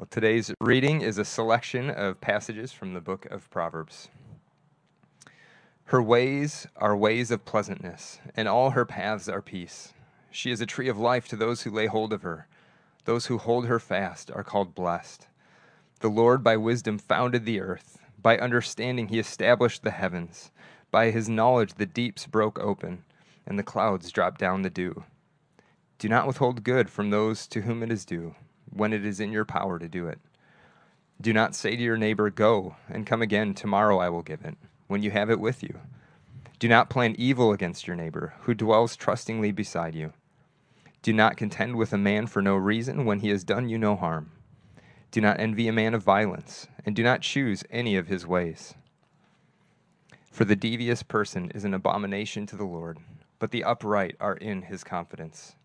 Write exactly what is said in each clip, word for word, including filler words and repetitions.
Well, today's reading is a selection of passages from the book of Proverbs. Her ways are ways of pleasantness, and all her paths are peace. She is a tree of life to those who lay hold of her. Those who hold her fast are called blessed. The Lord by wisdom founded the earth. By understanding he established the heavens. By his knowledge the deeps broke open, and the clouds dropped down the dew. Do not withhold good from those to whom it is due, when it is in your power to do it. Do not say to your neighbor, go, and come again, tomorrow I will give it, when you have it with you. Do not plan evil against your neighbor, who dwells trustingly beside you. Do not contend with a man for no reason, when he has done you no harm. Do not envy a man of violence, and do not choose any of his ways. For the devious person is an abomination to the Lord, but the upright are in his confidence.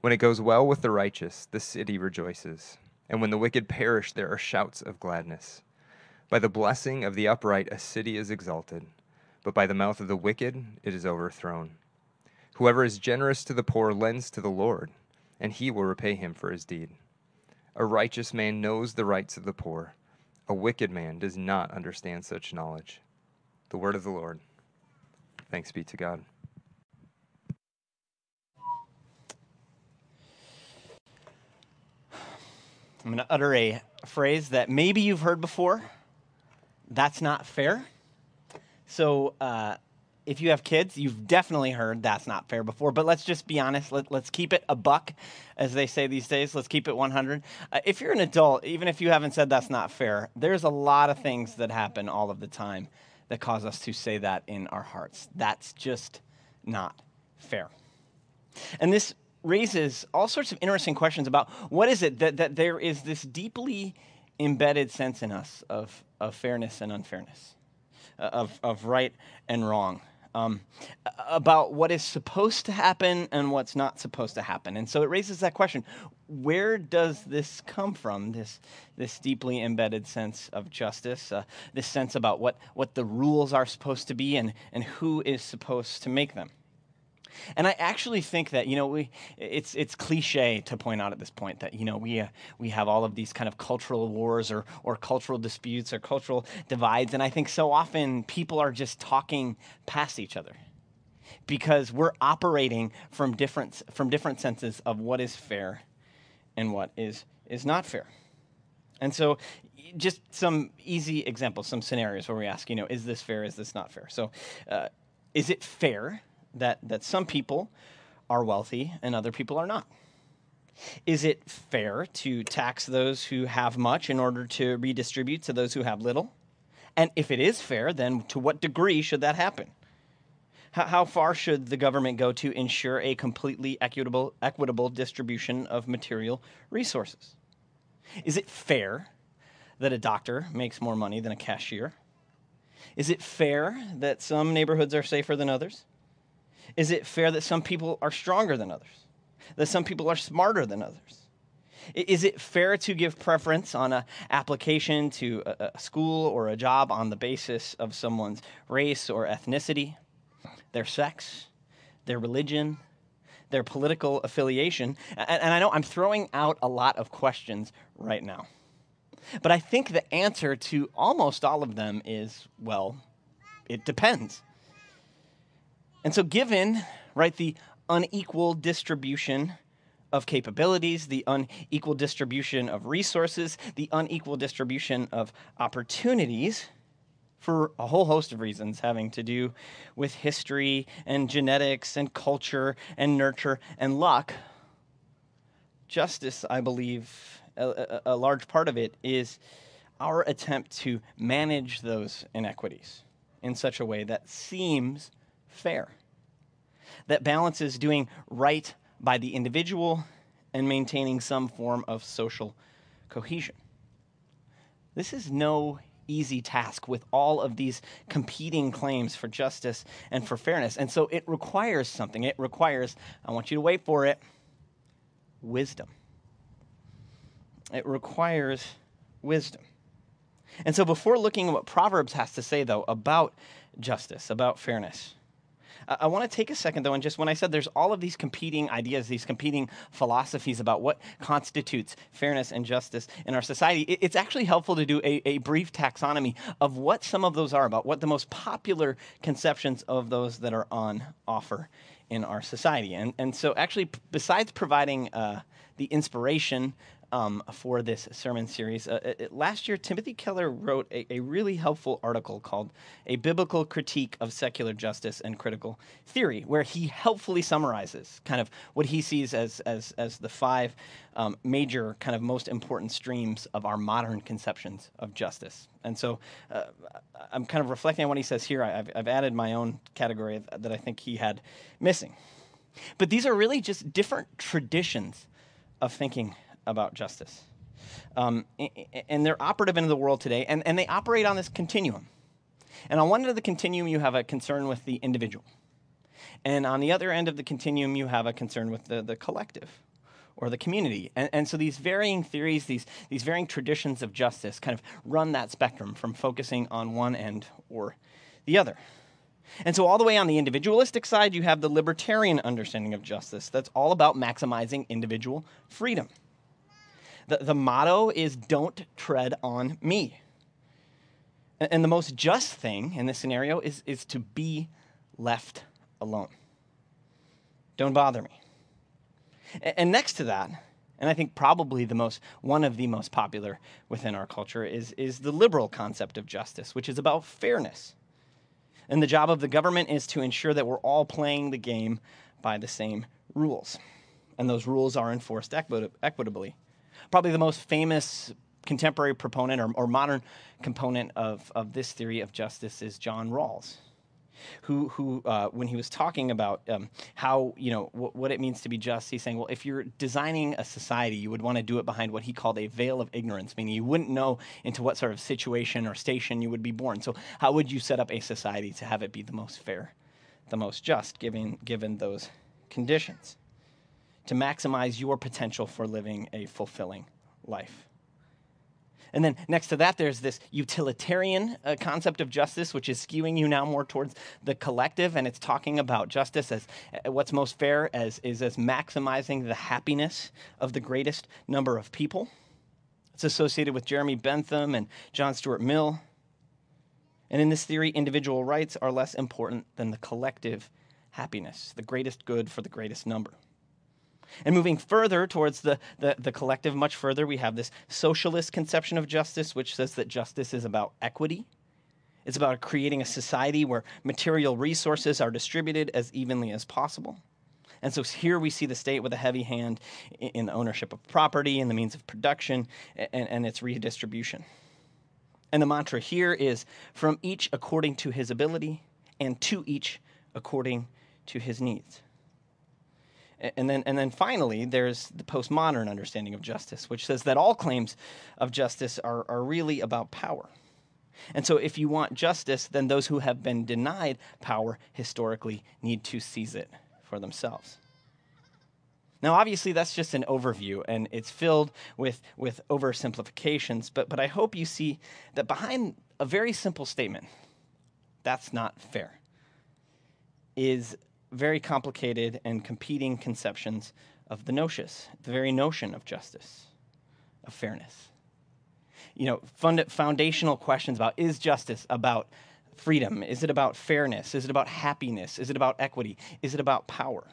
When it goes well with the righteous, the city rejoices, and when the wicked perish, there are shouts of gladness. By the blessing of the upright, a city is exalted, but by the mouth of the wicked, it is overthrown. Whoever is generous to the poor lends to the Lord, and he will repay him for his deed. A righteous man knows the rights of the poor. A wicked man does not understand such knowledge. The word of the Lord. Thanks be to God. I'm going to utter a phrase that maybe you've heard before. That's not fair. So uh, if you have kids, you've definitely heard that's not fair before. But let's just be honest. Let, let's keep it a buck, as they say these days. Let's keep it one hundred. Uh, if you're an adult, even if you haven't said that's not fair, there's a lot of things that happen all of the time that cause us to say that in our hearts. That's just not fair. And this raises all sorts of interesting questions about what is it that, that there is this deeply embedded sense in us of, of fairness and unfairness, of, of right and wrong, um, about what is supposed to happen and what's not supposed to happen. And so it raises that question, where does this come from, this this deeply embedded sense of justice, uh, this sense about what, what the rules are supposed to be and, and who is supposed to make them? And I actually think that, you know, we it's it's cliche to point out at this point that, you know, we uh, we have all of these kind of cultural wars or or cultural disputes or cultural divides. And I think so often people are just talking past each other because we're operating from different from different senses of what is fair and what is is not fair. And so just some easy examples, some scenarios where we ask, you know, is this fair? Is this not fair? So uh, is it fair That, that some people are wealthy and other people are not? Is it fair to tax those who have much in order to redistribute to those who have little? And if it is fair, then to what degree should that happen? How, how far should the government go to ensure a completely equitable, equitable distribution of material resources? Is it fair that a doctor makes more money than a cashier? Is it fair that some neighborhoods are safer than others? Is it fair that some people are stronger than others? That some people are smarter than others? Is it fair to give preference on an application to a school or a job on the basis of someone's race or ethnicity, their sex, their religion, their political affiliation? And I know I'm throwing out a lot of questions right now, but I think the answer to almost all of them is, well, it depends. And so given, right, the unequal distribution of capabilities, the unequal distribution of resources, the unequal distribution of opportunities for a whole host of reasons having to do with history and genetics and culture and nurture and luck, justice, I believe, a, a large part of it is our attempt to manage those inequities in such a way that seems fair, that balances doing right by the individual and maintaining some form of social cohesion. This is no easy task with all of these competing claims for justice and for fairness. And so it requires something. It requires, I want you to wait for it, wisdom. It requires wisdom. And so before looking at what Proverbs has to say, though, about justice, about fairness, Uh, I want to take a second, though, and just when I said there's all of these competing ideas, these competing philosophies about what constitutes fairness and justice in our society, it, it's actually helpful to do a, a brief taxonomy of what some of those are, about what the most popular conceptions of those that are on offer in our society. And, and so actually, p- besides providing uh, the inspiration Um, for this sermon series. Uh, it, last year, Timothy Keller wrote a, a really helpful article called A Biblical Critique of Secular Justice and Critical Theory, where he helpfully summarizes kind of what he sees as as, as the five um, major kind of most important streams of our modern conceptions of justice. And so uh, I'm kind of reflecting on what he says here. I, I've, I've added my own category that I think he had missing. But these are really just different traditions of thinking about justice. Um, and they're operative in the world today, and, and they operate on this continuum. And on one end of the continuum, you have a concern with the individual. And on the other end of the continuum, you have a concern with the, the collective or the community. And, and so these varying theories, these, these varying traditions of justice kind of run that spectrum from focusing on one end or the other. And so all the way on the individualistic side, you have the libertarian understanding of justice that's all about maximizing individual freedom. The, the motto is, don't tread on me. And, and the most just thing in this scenario is, is to be left alone. Don't bother me. And, and next to that, and I think probably the most, one of the most popular within our culture is, is the liberal concept of justice, which is about fairness. And the job of the government is to ensure that we're all playing the game by the same rules. And those rules are enforced equit- equitably. Probably the most famous contemporary proponent or, or modern component of, of this theory of justice is John Rawls, who, who uh, when he was talking about um, how, you know, w- what it means to be just, he's saying, well, if you're designing a society, you would want to do it behind what he called a veil of ignorance, meaning you wouldn't know into what sort of situation or station you would be born. So how would you set up a society to have it be the most fair, the most just, given, given those conditions? To maximize your potential for living a fulfilling life. And then next to that, there's this utilitarian uh, concept of justice, which is skewing you now more towards the collective, and it's talking about justice as uh, what's most fair as is as maximizing the happiness of the greatest number of people. It's associated with Jeremy Bentham and John Stuart Mill. And in this theory, individual rights are less important than the collective happiness, the greatest good for the greatest number. And moving further towards the, the, the collective, much further, we have this socialist conception of justice, which says that justice is about equity. It's about creating a society where material resources are distributed as evenly as possible. And so here we see the state with a heavy hand in, in the ownership of property, in the means of production, and, and its redistribution. And the mantra here is, from each according to his ability, and to each according to his needs. And then, and then finally, there's the postmodern understanding of justice, which says that all claims of justice are, are really about power. And so if you want justice, then those who have been denied power historically need to seize it for themselves. Now, obviously, that's just an overview, and it's filled with, with oversimplifications, but, but I hope you see that behind a very simple statement, that's not fair, is very complicated and competing conceptions of the notions, the very notion of justice, of fairness. You know, fund- foundational questions about, is justice about freedom? Is it about fairness? Is it about happiness? Is it about equity? Is it about power?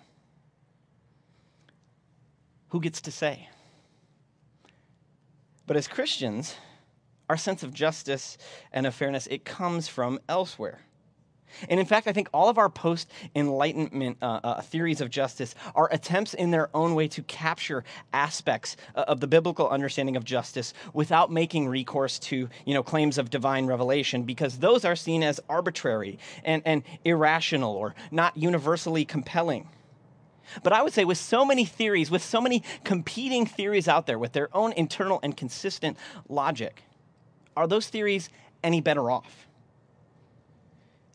Who gets to say? But as Christians, our sense of justice and of fairness, it comes from elsewhere. And in fact, I think all of our post-Enlightenment uh, uh, theories of justice are attempts in their own way to capture aspects uh, of the biblical understanding of justice without making recourse to, you know, claims of divine revelation, because those are seen as arbitrary and, and irrational or not universally compelling. But I would say with so many theories, with so many competing theories out there with their own internal and consistent logic, are those theories any better off?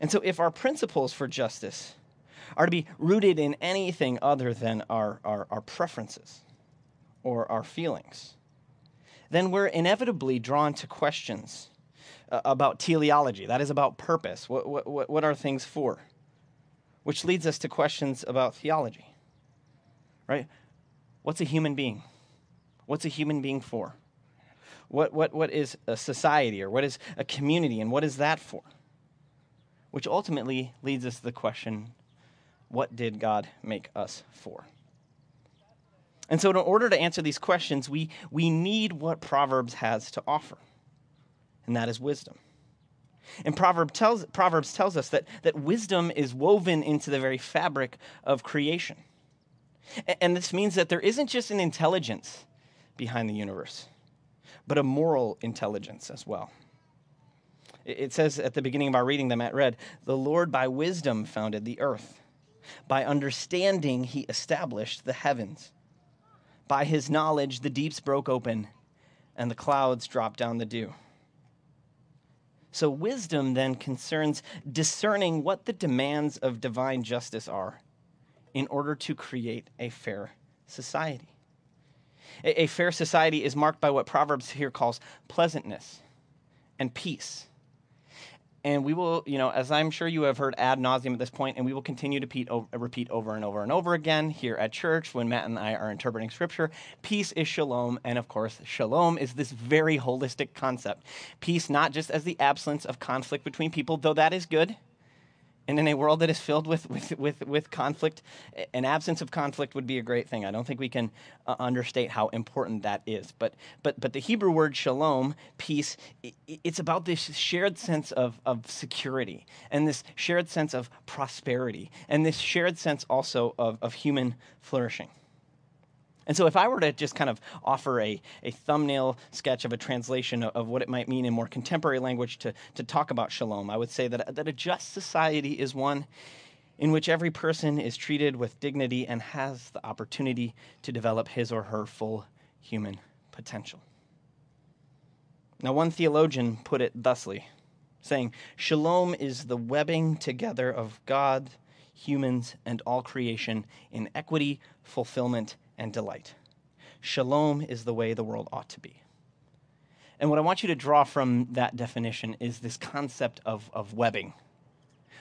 And so if our principles for justice are to be rooted in anything other than our, our, our preferences or our feelings, then we're inevitably drawn to questions uh, about teleology. That is about purpose. What, what, what are things for? which leads us to questions about theology, right? What's a human being? What's a human being for? What, what, what is a society, or what is a community, and what is that for? Which ultimately leads us to the question, what did God make us for? And so in order to answer these questions, we, we need what Proverbs has to offer, and that is wisdom. And Proverbs tells, Proverbs tells us that, that wisdom is woven into the very fabric of creation. And, and this means that there isn't just an intelligence behind the universe, but a moral intelligence as well. It, it says at the beginning of our reading that Matt read, "The Lord by wisdom founded the earth. By understanding he established the heavens. By his knowledge the deeps broke open, and the clouds dropped down the dew." So wisdom then concerns discerning what the demands of divine justice are in order to create a fair society. A, a fair society is marked by what Proverbs here calls pleasantness and peace. And we will, you know, as I'm sure you have heard ad nauseum at this point, and we will continue to repeat, repeat over and over and over again here at church when Matt and I are interpreting Scripture, peace is shalom, and of course, shalom is this very holistic concept. Peace not just as the absence of conflict between people, though that is good, and in a world that is filled with, with, with, with conflict, an absence of conflict would be a great thing. I don't think we can uh, understate how important that is. But but but the Hebrew word shalom, peace, it's about this shared sense of, of security, and this shared sense of prosperity, and this shared sense also of, of human flourishing. And so if I were to just kind of offer a, a thumbnail sketch of a translation of, of what it might mean in more contemporary language to, to talk about shalom, I would say that, that a just society is one in which every person is treated with dignity and has the opportunity to develop his or her full human potential. Now, one theologian put it thusly, saying, "Shalom is the webbing together of God, humans, and all creation in equity, fulfillment, and delight. Shalom is the way the world ought to be." And what I want you to draw from that definition is this concept of, of webbing,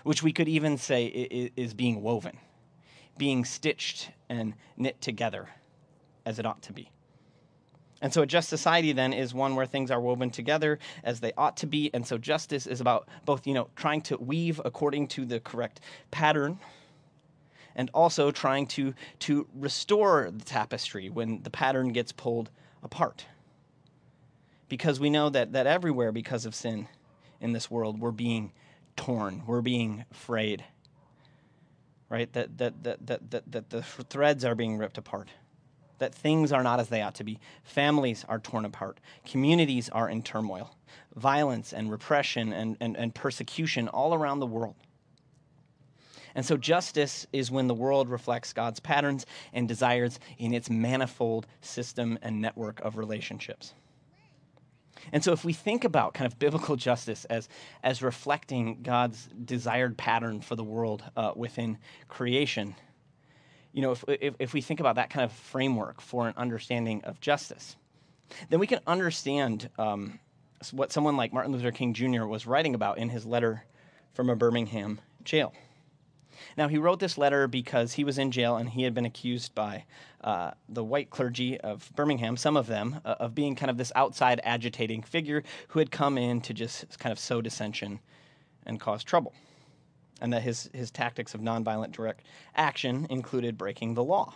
which we could even say is being woven, being stitched and knit together as it ought to be. And so a just society then is one where things are woven together as they ought to be. And so justice is about both, you know, trying to weave according to the correct pattern, and also trying to, to restore the tapestry when the pattern gets pulled apart. Because we know that, that everywhere, because of sin in this world, we're being torn, we're being frayed, right? That, that, that, that, that, that the threads are being ripped apart, that things are not as they ought to be. Families are torn apart. Communities are in turmoil. Violence and repression and, and, and persecution all around the world. And so justice is when the world reflects God's patterns and desires in its manifold system and network of relationships. And so if we think about kind of biblical justice as, as reflecting God's desired pattern for the world uh, within creation, you know, if, if, if we think about that kind of framework for an understanding of justice, then we can understand um, what someone like Martin Luther King Junior was writing about in his letter from a Birmingham jail. Now, he wrote this letter because he was in jail and he had been accused by uh, the white clergy of Birmingham, some of them, uh, of being kind of this outside agitating figure who had come in to just kind of sow dissension and cause trouble, and that his, his tactics of nonviolent direct action included breaking the law.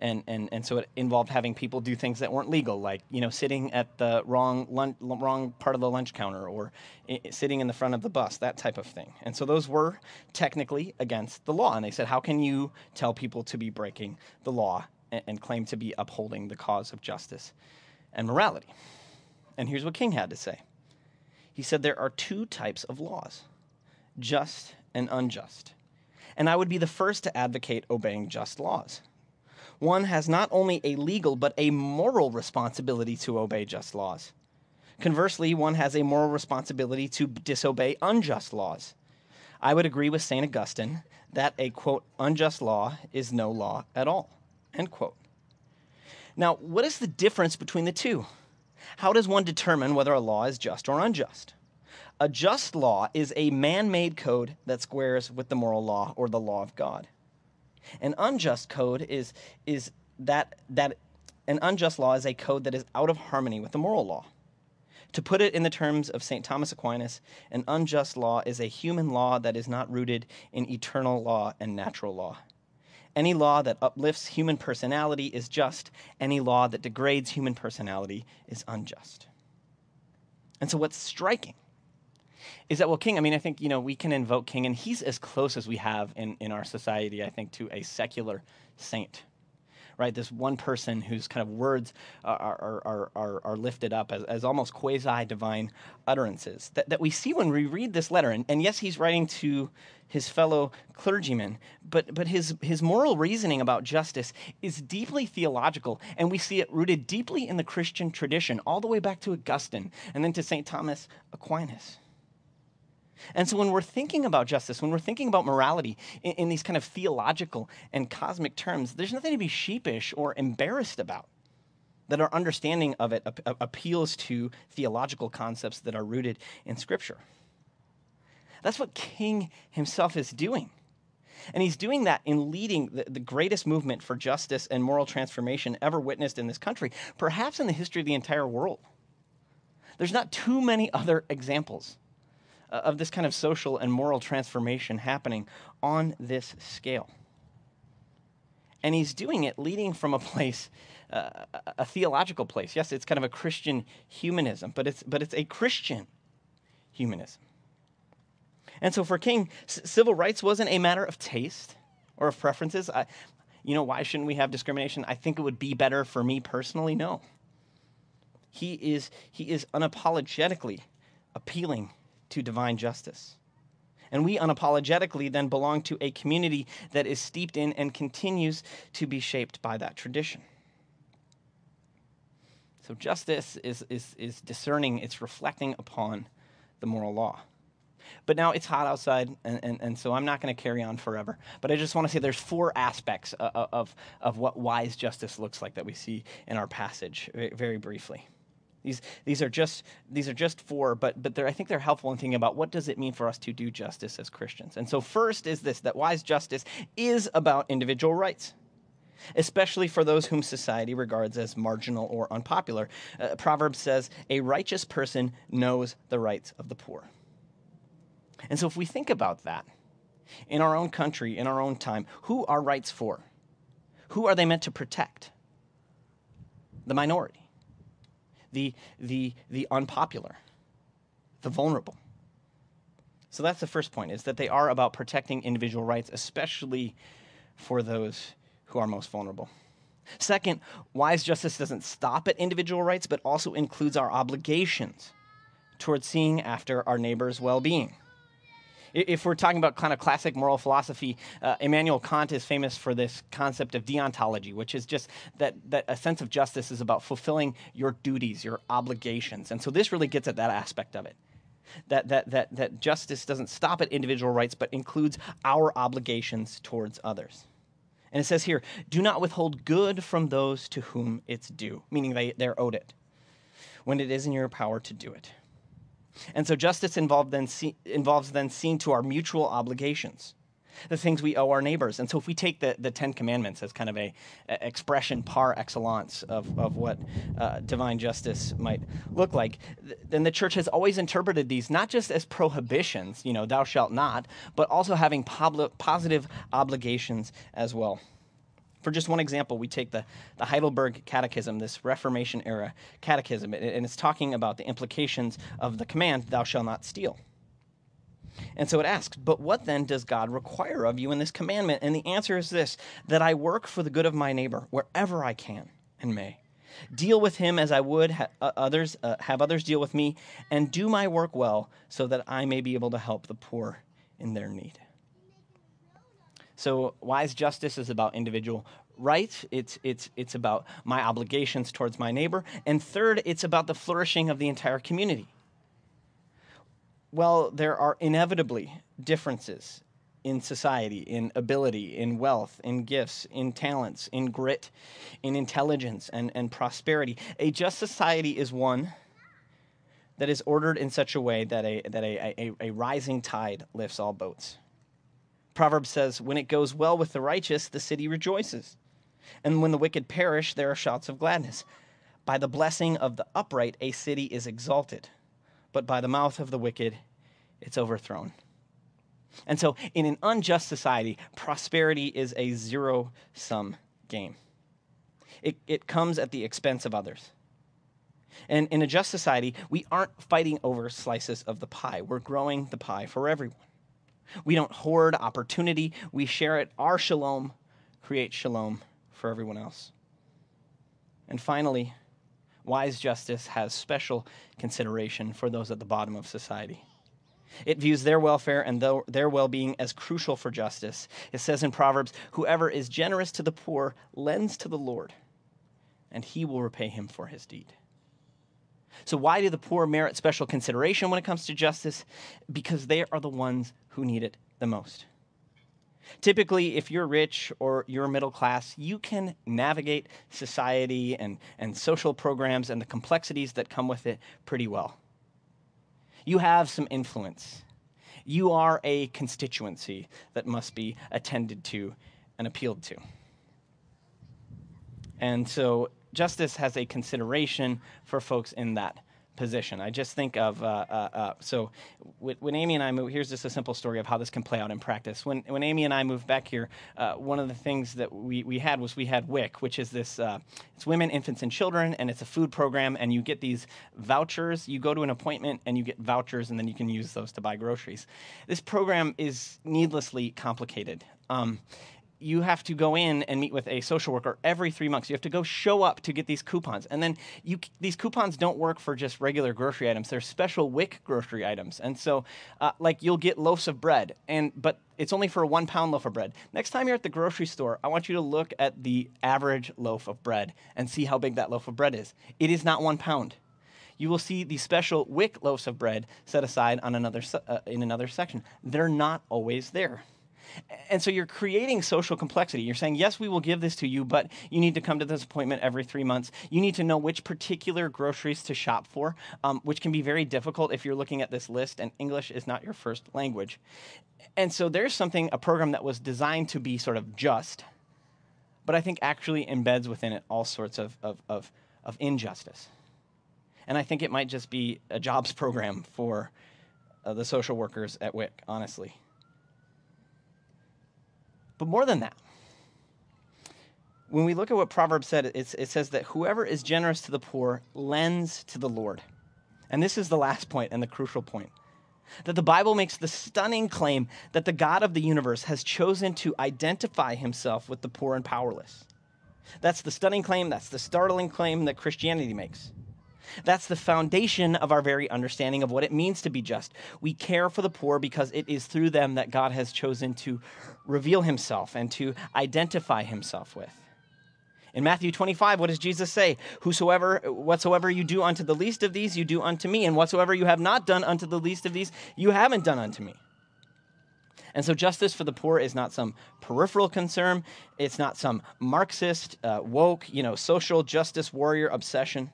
And, and and so it involved having people do things that weren't legal, like, you know, sitting at the wrong lunch, wrong part of the lunch counter, or I- sitting in the front of the bus, that type of thing. And so those were technically against the law. And they said, how can you tell people to be breaking the law and, and claim to be upholding the cause of justice and morality? And here's what King had to say. He said, there are two types of laws, just and unjust. And I would be the first to advocate obeying just laws. One has not only a legal but a moral responsibility to obey just laws. Conversely, one has a moral responsibility to disobey unjust laws. I would agree with Saint Augustine that a, quote, unjust law is no law at all, end quote. Now, what is the difference between the two? How does one determine whether a law is just or unjust? A just law is a man-made code that squares with the moral law or the law of God. An unjust code is is that that an unjust law is a code that is out of harmony with the moral law. To put it in the terms of Saint Thomas Aquinas, an unjust law is a human law that is not rooted in eternal law and natural law. Any law that uplifts human personality is just. Any law that degrades human personality is unjust. And so what's striking is that, well, King, I mean, I think, you know, we can invoke King, and he's as close as we have in, in our society, I think, to a secular saint, right? This one person whose kind of words are are are, are, are lifted up as, as almost quasi-divine utterances that, that we see when we read this letter. And, and yes, he's writing to his fellow clergymen, but but his, his moral reasoning about justice is deeply theological, and we see it rooted deeply in the Christian tradition, all the way back to Augustine, and then to Saint Thomas Aquinas. And so when we're thinking about justice, when we're thinking about morality in, in these kind of theological and cosmic terms, there's nothing to be sheepish or embarrassed about, that our understanding of it ap- appeals to theological concepts that are rooted in Scripture. That's what King himself is doing. And he's doing that in leading the, the greatest movement for justice and moral transformation ever witnessed in this country, perhaps in the history of the entire world. There's not too many other examples of this kind of social and moral transformation happening on this scale. And he's doing it leading from a place, uh, a theological place. Yes, it's kind of a Christian humanism, but it's but it's a Christian humanism. And so for King, c- civil rights wasn't a matter of taste or of preferences. I, you know, why shouldn't we have discrimination? I think it would be better for me personally. No. He is he is unapologetically appealing to divine justice. And we unapologetically then belong to a community that is steeped in and continues to be shaped by that tradition. So justice is, is, is discerning, it's reflecting upon the moral law. But now it's hot outside, and, and, and so I'm not going to carry on forever. But I just want to say there's four aspects of, of, of what wise justice looks like that we see in our passage very briefly. These these are just these are just four, but but I think they're helpful in thinking about what does it mean for us to do justice as Christians. And so first is this, that wise justice is about individual rights, especially for those whom society regards as marginal or unpopular. Uh, Proverbs says, a righteous person knows the rights of the poor. And so if we think about that, in our own country, in our own time, who are rights for? Who are they meant to protect? The minority. The, the the unpopular, the vulnerable. So that's the first point, is that they are about protecting individual rights, especially for those who are most vulnerable. Second, wise justice doesn't stop at individual rights, but also includes our obligations towards seeing after our neighbor's well-being. If we're talking about kind of classic moral philosophy, uh, Immanuel Kant is famous for this concept of deontology, which is just that, that a sense of justice is about fulfilling your duties, your obligations. And so this really gets at that aspect of it, that that that that justice doesn't stop at individual rights, but includes our obligations towards others. And it says here, do not withhold good from those to whom it's due, meaning they, they're owed it, when it is in your power to do it. And so justice involved then see, involves then seeing to our mutual obligations, the things we owe our neighbors. And so if we take the, the Ten Commandments as kind of a, a expression par excellence of, of what uh, divine justice might look like, th- then the church has always interpreted these not just as prohibitions, you know, thou shalt not, but also having po- positive obligations as well. For just one example, we take the, the Heidelberg Catechism, this Reformation-era catechism, and it's talking about the implications of the command, thou shalt not steal. And so it asks, but what then does God require of you in this commandment? And the answer is this, that I work for the good of my neighbor wherever I can and may. Deal with him as I would ha- others, uh, have others deal with me, and do my work well so that I may be able to help the poor in their need. So wise justice is about individual rights. It's it's it's about my obligations towards my neighbor. And third, it's about the flourishing of the entire community. Well, there are inevitably differences in society, in ability, in wealth, in gifts, in talents, in grit, in intelligence, and, and prosperity. A just society is one that is ordered in such a way that a that a, a, a rising tide lifts all boats. Proverbs says, when it goes well with the righteous, the city rejoices. And when the wicked perish, there are shouts of gladness. By the blessing of the upright, a city is exalted, but by the mouth of the wicked, it's overthrown. And so in an unjust society, prosperity is a zero-sum game. It, it comes at the expense of others. And in a just society, we aren't fighting over slices of the pie. We're growing the pie for everyone. We don't hoard opportunity. We share it. Our shalom creates shalom for everyone else. And finally, wise justice has special consideration for those at the bottom of society. It views their welfare and their well-being as crucial for justice. It says in Proverbs, whoever is generous to the poor lends to the Lord, and he will repay him for his deed. So why do the poor merit special consideration when it comes to justice? Because they are the ones who need it the most. Typically, if you're rich or you're middle class, you can navigate society and, and social programs and the complexities that come with it pretty well. You have some influence. You are a constituency that must be attended to and appealed to. And so justice has a consideration for folks in that position. I just think of, uh, uh, uh, so w- when Amy and I moved, here's just a simple story of how this can play out in practice. When when Amy and I moved back here, uh, one of the things that we, we had was we had W I C, which is this, uh, it's Women, Infants, and Children, and it's a food program, and you get these vouchers. You go to an appointment, and you get vouchers, and then you can use those to buy groceries. This program is needlessly complicated. Um, You have to go in and meet with a social worker every three months. You have to go show up to get these coupons. And then you, these coupons don't work for just regular grocery items. They're special W I C grocery items. And so, uh, like, you'll get loaves of bread, and but it's only for a one-pound loaf of bread. Next time you're at the grocery store, I want you to look at the average loaf of bread and see how big that loaf of bread is. It is not one pound. You will see the special W I C loaves of bread set aside on another uh, in another section. They're not always there. And so you're creating social complexity. You're saying, yes, we will give this to you, but you need to come to this appointment every three months. You need to know which particular groceries to shop for, um, which can be very difficult if you're looking at this list and English is not your first language. And so there's something, a program that was designed to be sort of just, but I think actually embeds within it all sorts of, of, of, of injustice. And I think it might just be a jobs program for uh, the social workers at W I C, honestly. But more than that, when we look at what Proverbs said, it's, it says that whoever is generous to the poor lends to the Lord. And this is the last point and the crucial point, that the Bible makes the stunning claim that the God of the universe has chosen to identify himself with the poor and powerless. That's the stunning claim. That's the startling claim that Christianity makes. That's the foundation of our very understanding of what it means to be just. We care for the poor because it is through them that God has chosen to reveal himself and to identify himself with. In Matthew twenty-five, what does Jesus say? Whosoever, whatsoever you do unto the least of these, you do unto me. And whatsoever you have not done unto the least of these, you haven't done unto me. And so justice for the poor is not some peripheral concern. It's not some Marxist, uh, woke, you know, social justice warrior obsession.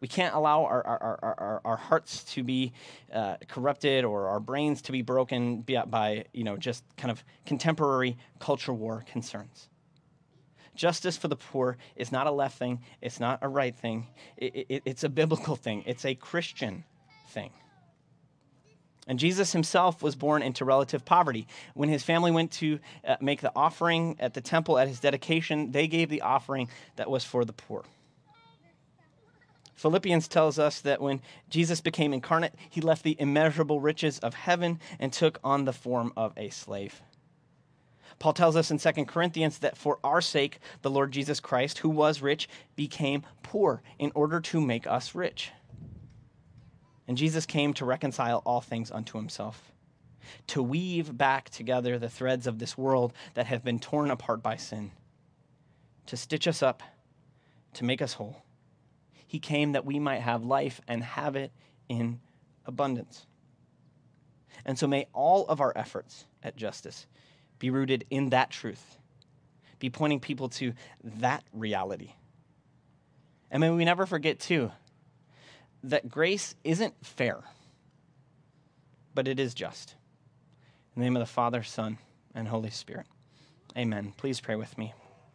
We can't allow our, our, our, our, our hearts to be uh, corrupted or our brains to be broken by, you know, just kind of contemporary culture war concerns. Justice for the poor is not a left thing. It's not a right thing. It, it, it's a biblical thing. It's a Christian thing. And Jesus himself was born into relative poverty. When his family went to uh, make the offering at the temple at his dedication, they gave the offering that was for the poor. Philippians tells us that when Jesus became incarnate, he left the immeasurable riches of heaven and took on the form of a slave. Paul tells us in Second Corinthians that for our sake, the Lord Jesus Christ, who was rich, became poor in order to make us rich. And Jesus came to reconcile all things unto himself, to weave back together the threads of this world that have been torn apart by sin, to stitch us up, to make us whole. He came that we might have life and have it in abundance. And so may all of our efforts at justice be rooted in that truth, be pointing people to that reality. And may we never forget, too, that grace isn't fair, but it is just. In the name of the Father, Son, and Holy Spirit. Amen. Please pray with me.